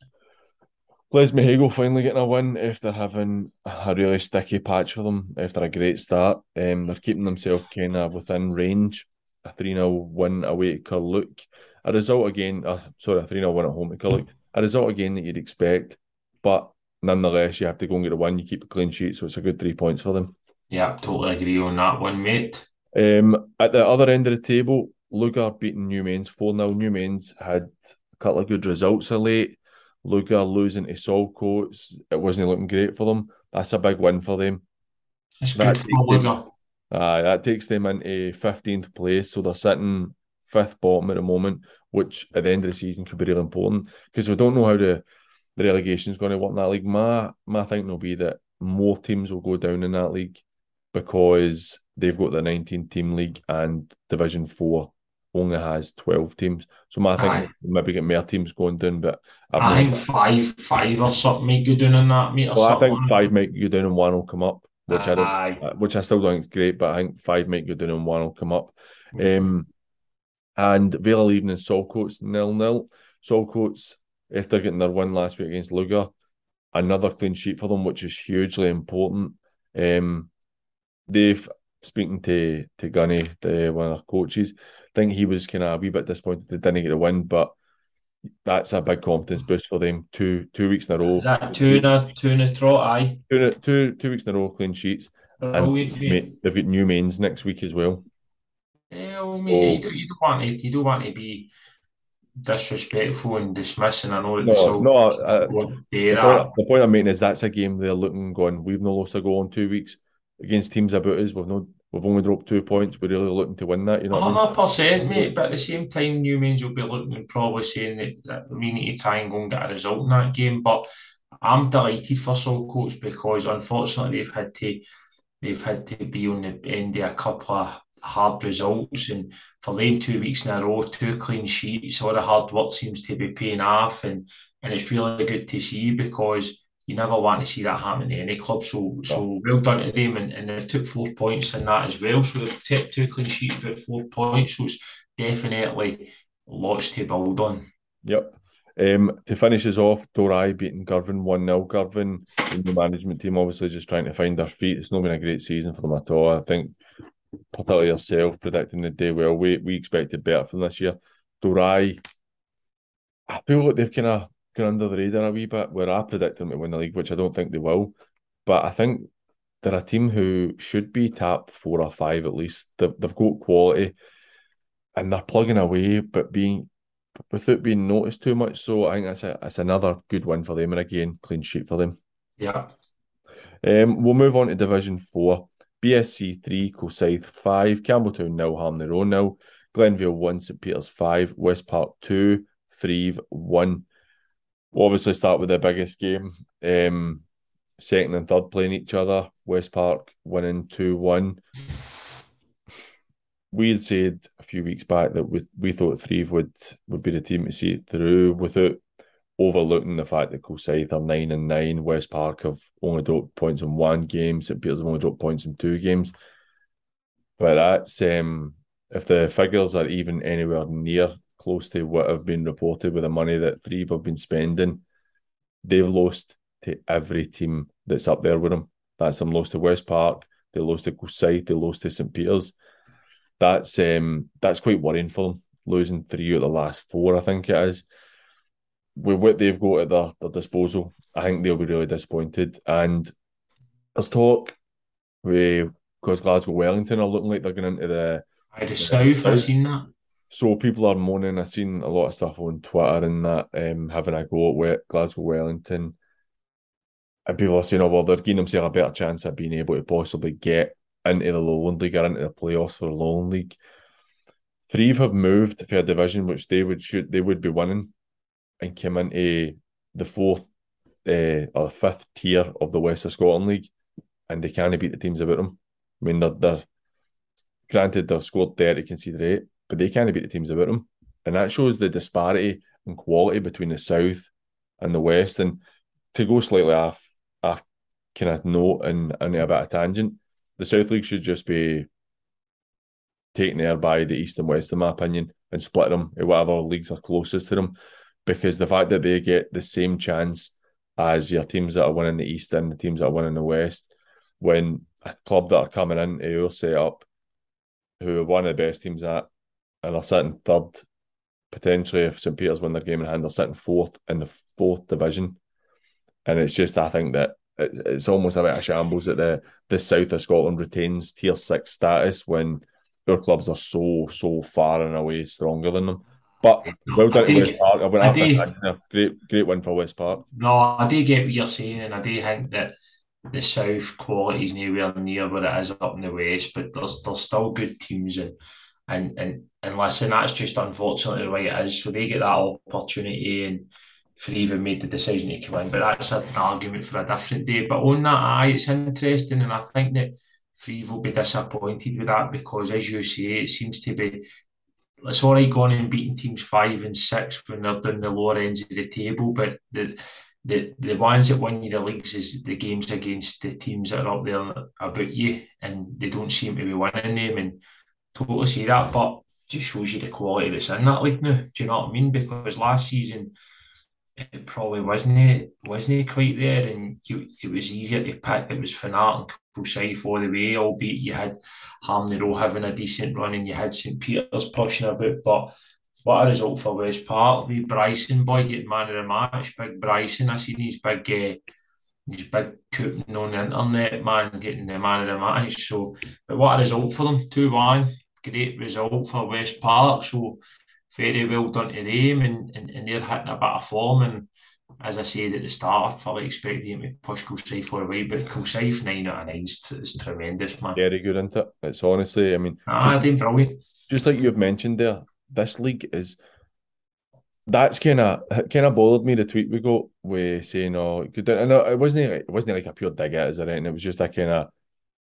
Les Mahego finally getting a win after having a really sticky patch for them after a great start. Um, they're keeping themselves kind of within range. A three nil win away to Curluke. A result again, uh, sorry, a three nil win at home to Curluke. A result again that you'd expect, but nonetheless, you have to go and get a win. You keep a clean sheet, so it's a good three points for them. Yeah, totally agree on that one, mate. Um, at the other end of the table, Lugar beating Newmains four nil. Newmains had a couple of good results late. Lugar losing to Solco, it wasn't looking great for them. That's a big win for them. That's good for Lugar. Uh, that takes them into fifteenth place, so they're sitting fifth bottom at the moment, which at the end of the season could be really important, because we don't know how the, the relegation is going to work in that league. My, my thinking will be that more teams will go down in that league because they've got the nineteen-team league and Division four only has twelve teams. So I think aye. maybe get more teams going down, but I think five, five or something may go down in that meet or well, something. I think five might go down and one will come up, which I, which I still don't think is great, but I think five might go down and one will come up. Um, and Vale Evening Saltcoats nil nil. Saltcoats, after getting their win last week against Lugar, another clean sheet for them, which is hugely important. Um, they've speaking to to Gunny, the, one of our coaches, I think he was kind of a wee bit disappointed they didn't get a win, but that's a big confidence boost for them. Two two weeks in a row. Is that two in a two in a trot? Aye. Two, two two weeks in a row, clean sheets. Oh, and mate, they've got new mains next week as well. Yeah, well, mate, oh. you, don't, you don't want to you don't want to be disrespectful and dismissing. I know that no, they all no, uh, the, point, the point I'm making is that's a game they're looking going. We've not lost a goal in two weeks against teams about us. We've not. We've only dropped two points. We're really looking to win that, you know. Hundred percent, mate. But at the same time, new mains will be looking and probably saying that, that we need to try and go and get a result in that game. But I'm delighted for Saltcoats because unfortunately they've had to they've had to be on the end of a couple of hard results, and for them two weeks in a row, two clean sheets. All the hard work seems to be paying off, and and it's really good to see because you never want to see that happen to any club, so so well done to them, and, and they've took four points in that as well, so they've took two clean sheets but four points, so it's definitely lots to build on. Yep. Um, to finish us off, Dorai beating Girvan one nil. Girvan, the management team obviously just trying to find their feet. It's not been a great season for them at all. I think particularly yourself predicting the day well, we, we expected better from this year. Dorai, I feel like they've kind of under the radar a wee bit, where I predict them to win the league, which I don't think they will, but I think they're a team who should be top four or five at least. They've, they've got quality and they're plugging away, but being without being noticed too much. So I think that's, a, that's another good win for them, and again, clean sheet for them. Yeah. Um, we'll move on to Division four. B S C three, Cosyth five, Campbelltown nil, Harmony Row nil, Glenville one, St Peters five, West Park two, Thrieve one. We'll obviously start with the biggest game. Um, second and third playing each other. West Park winning two one. We had said a few weeks back that we, we thought Thrieve would, would be the team to see it through without overlooking the fact that Cosyth are nine and nine. West Park have only dropped points in one game. St Peters have only dropped points in two games. But that's, um, if the figures are even anywhere near close to what have been reported with the money that Thrieve have been spending, they've lost to every team that's up there with them. That's them lost to West Park, they lost to Cosyth, they lost to St Peters. That's um, that's quite worrying for them, losing three out of the last four, I think it is. With what they've got at their, their disposal, I think they'll be really disappointed. And there's talk, we, because Glasgow Wellington are looking like they're going into the... I just the south, I've seen that. So people are moaning. I've seen a lot of stuff on Twitter and that, um, having a go at Glasgow Wellington. And people are saying, oh, well, they're giving themselves a better chance of being able to possibly get into the Lowland League or into the playoffs for the Lowland League. Thrieve have moved to a division which they would shoot, they would be winning, and came into the fourth uh, or fifth tier of the West of Scotland League, and they can't beat the teams about them. I mean, they're, they're granted they've scored thirty, conceded eight, but they can't beat the teams about them. And that shows the disparity in quality between the South and the West. And to go slightly off, off kind of note and, and a bit of tangent, the South League should just be taken there by the East and West, in my opinion, and split them in whatever leagues are closest to them. Because the fact that they get the same chance as your teams that are winning the East and the teams that are winning the West, when a club that are coming into your setup, who are one of the best teams at, and are sitting third, potentially, if St Peters win their game in hand, they're sitting fourth in the fourth division. And it's just, I think that it, it's almost a bit of shambles that the, the south of Scotland retains tier six status when their clubs are so, so far and away stronger than them. But well done to West Park. I went after a great, great win for West Park. No, I do get what you're saying, and I do think that the south quality is nowhere near where it is up in the west, but there's, there's still good teams in. And and and listen, that's just unfortunately the way it is. So they get that opportunity, and Thrieve have made the decision to come in. But that's an argument for a different day. But on that, aye, it's interesting, and I think that Thrieve will be disappointed with that because, as you say, it seems to be it's all right going and beating teams five and six when they're down the lower ends of the table, but the the the ones that win you the leagues is the games against the teams that are up there about you, and they don't seem to be winning them, and totally see that, but just shows you the quality that's in that league now. Do you know what I mean? Because last season it probably wasn't it wasn't quite there, and you, it was easier to pick. It was Fanart and Kilsyth all the way, albeit you had Harmony Row having a decent run and you had St Peter's pushing about. But what a result for West Park. The Bryson boy getting man of the match. Big Bryson, I seen his big uh, his big coupon on the internet, man, getting the man of the match. So, but what a result for them, two one. Great result for West Park, so very well done to them, and, and, and they're hitting a bit of form, and as I said at the start, I fully expect them to push Kilsyth for a way, but Kilsyth nine out of nine is tremendous, man. Very good, isn't it? It's honestly, I mean... Ah, they're brilliant. Just like you've mentioned there, this league is... That's kind of kind of bothered me the tweet we got with saying, oh, it, could, and it, wasn't, it wasn't like a pure dig at us or anything, it was just a kind of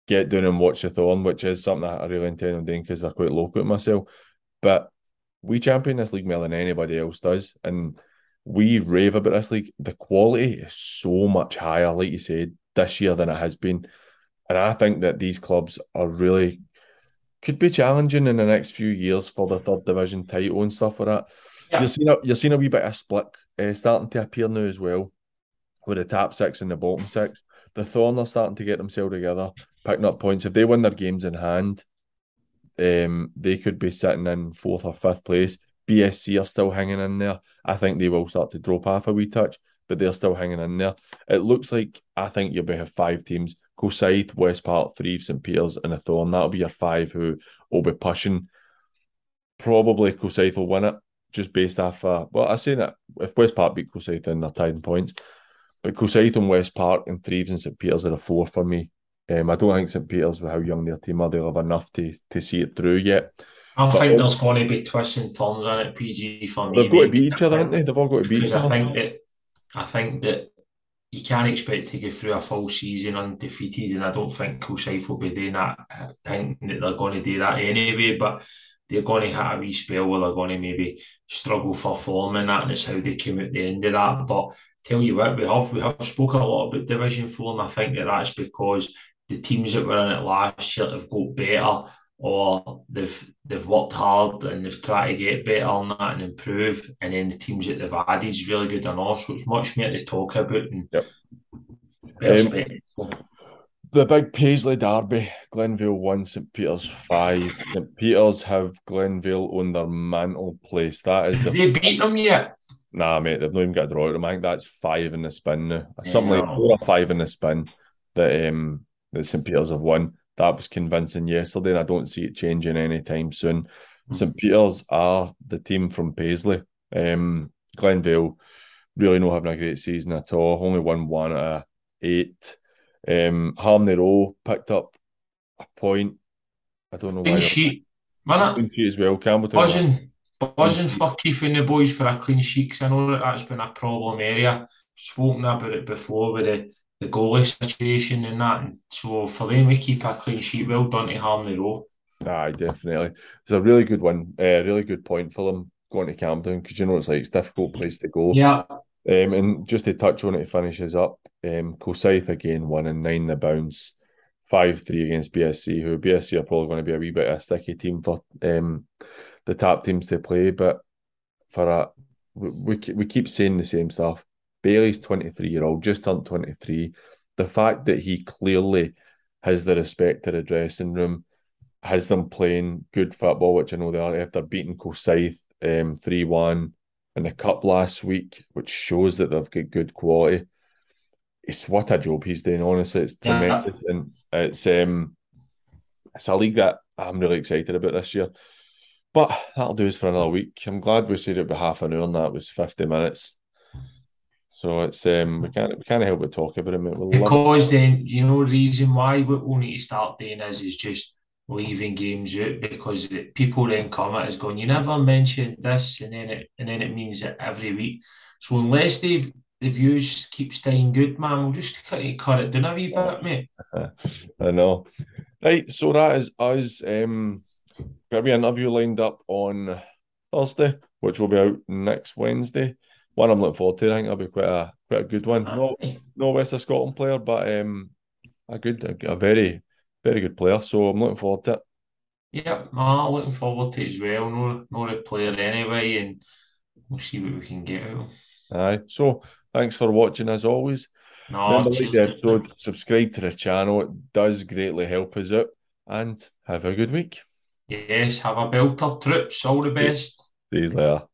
get down and watch the Thorn, which is something I really intend on doing because they're quite local at myself. But we champion this league more than anybody else does, and we rave about this league. The quality is so much higher, like you said, this year than it has been. And I think that these clubs are really could be challenging in the next few years for the third division title and stuff like that. Yeah. You're seeing a, you're seeing a wee bit of split uh, starting to appear now as well, with the top six and the bottom six. The Thorn are starting to get themselves together, picking up points. If they win their games in hand, um, they could be sitting in fourth or fifth place. B S C are still hanging in there. I think they will start to drop off a wee touch, but they're still hanging in there. It looks like, I think you'll be have five teams. Kilsyth, West Park, Threave, St Peter's and the Thorn. That'll be your five who will be pushing. Probably Kilsyth will win it, just based off... Uh, well, I say that if West Park beat Kilsyth, then they're tied in points. But Kilsyth and West Park and Threaves and St Peter's are a four for me. Um, I don't think St Peter's, with how young their team are, they'll have enough to, to see it through yet. I but think all, there's going to be twists and turns in it, P G, for me. They've got to beat each other, haven't they? They've all got to beat each other. I think that I think that you can't expect to go through a full season undefeated, and I don't think Kilsyth will be doing that. I think that they're going to do that anyway, but they're going to hit a wee spell where they're going to maybe struggle for form and that, and it's how they came at the end of that. But tell you what, we have we have spoken a lot about Division Four, and I think that that's because the teams that were in it last year have got better, or they've they've worked hard and they've tried to get better on that and improve. And then the teams that they've added is really good and all, so it's much more to talk about. And yep. um, the big Paisley derby, Glenville one, St Peter's five. St Peter's have Glenville on their mantle place. That is the they beat them yet. Nah, mate, they've not even got a draw. I think that's five in the spin now. Something yeah. like four or five in the spin that um that St Peter's have won. That was convincing yesterday, and I don't see it changing anytime soon. Mm-hmm. St Peter's are the team from Paisley. Um, Glenville really not having a great season at all. Only won one out of eight. Um, Harmony Row picked up a point. I don't know why. Sheet, wasn't it? As well, Campbelltown. Buzzing for keeping the boys for a clean sheet, because I know that that's been a problem area. Spoken about it before with the, the goalie situation and that. And so for them, we keep a clean sheet. Well done to Harmony Row. Aye, definitely. It's a really good one. A uh, really good point for them going to Campden, because you know it's like it's a difficult place to go. Yeah. Um, and just to touch on it, it finishes up. Um, Kilsyth again winning nine the bounce, five three against B S C. Who B S C are probably going to be a wee bit of a sticky team for. Um, the top teams to play, but for a, we, we keep saying the same stuff. Bailey's twenty-three-year-old, just turned twenty-three. The fact that he clearly has the respect of the dressing room, has them playing good football, which I know they are after beating Kilsyth um, three one in the cup last week, which shows that they've got good quality. It's what a job he's doing, honestly. It's tremendous. Yeah. And it's, um, it's a league that I'm really excited about this year. But that'll do us for another week. I'm glad we said it for half an hour, and that was fifty minutes. So it's um we can't we can't help but talk about it. We'll because then you know the reason why what we'll need to start doing is is just leaving games out, because people then come at us going, you never mentioned this, and then it and then it means that every week. So unless they've the views keep staying good, man, we'll just cut it cut it down a wee bit, mate. I know. Right, so that is us. Um got to be an interview lined up on Thursday, which will be out next Wednesday. One I'm looking forward to. I think that'll be quite a quite a good one. No, no West of Scotland player, but um, a good, a, a very, very good player. So I'm looking forward to it. Yeah, I'm looking forward to it as well. No, no the player anyway, and we'll see what we can get out. Aye. So thanks for watching as always. No, remember, like the episode, subscribe to the channel. It does greatly help us out. And have a good week. Yes, have a belter, troops. All the best. See you later.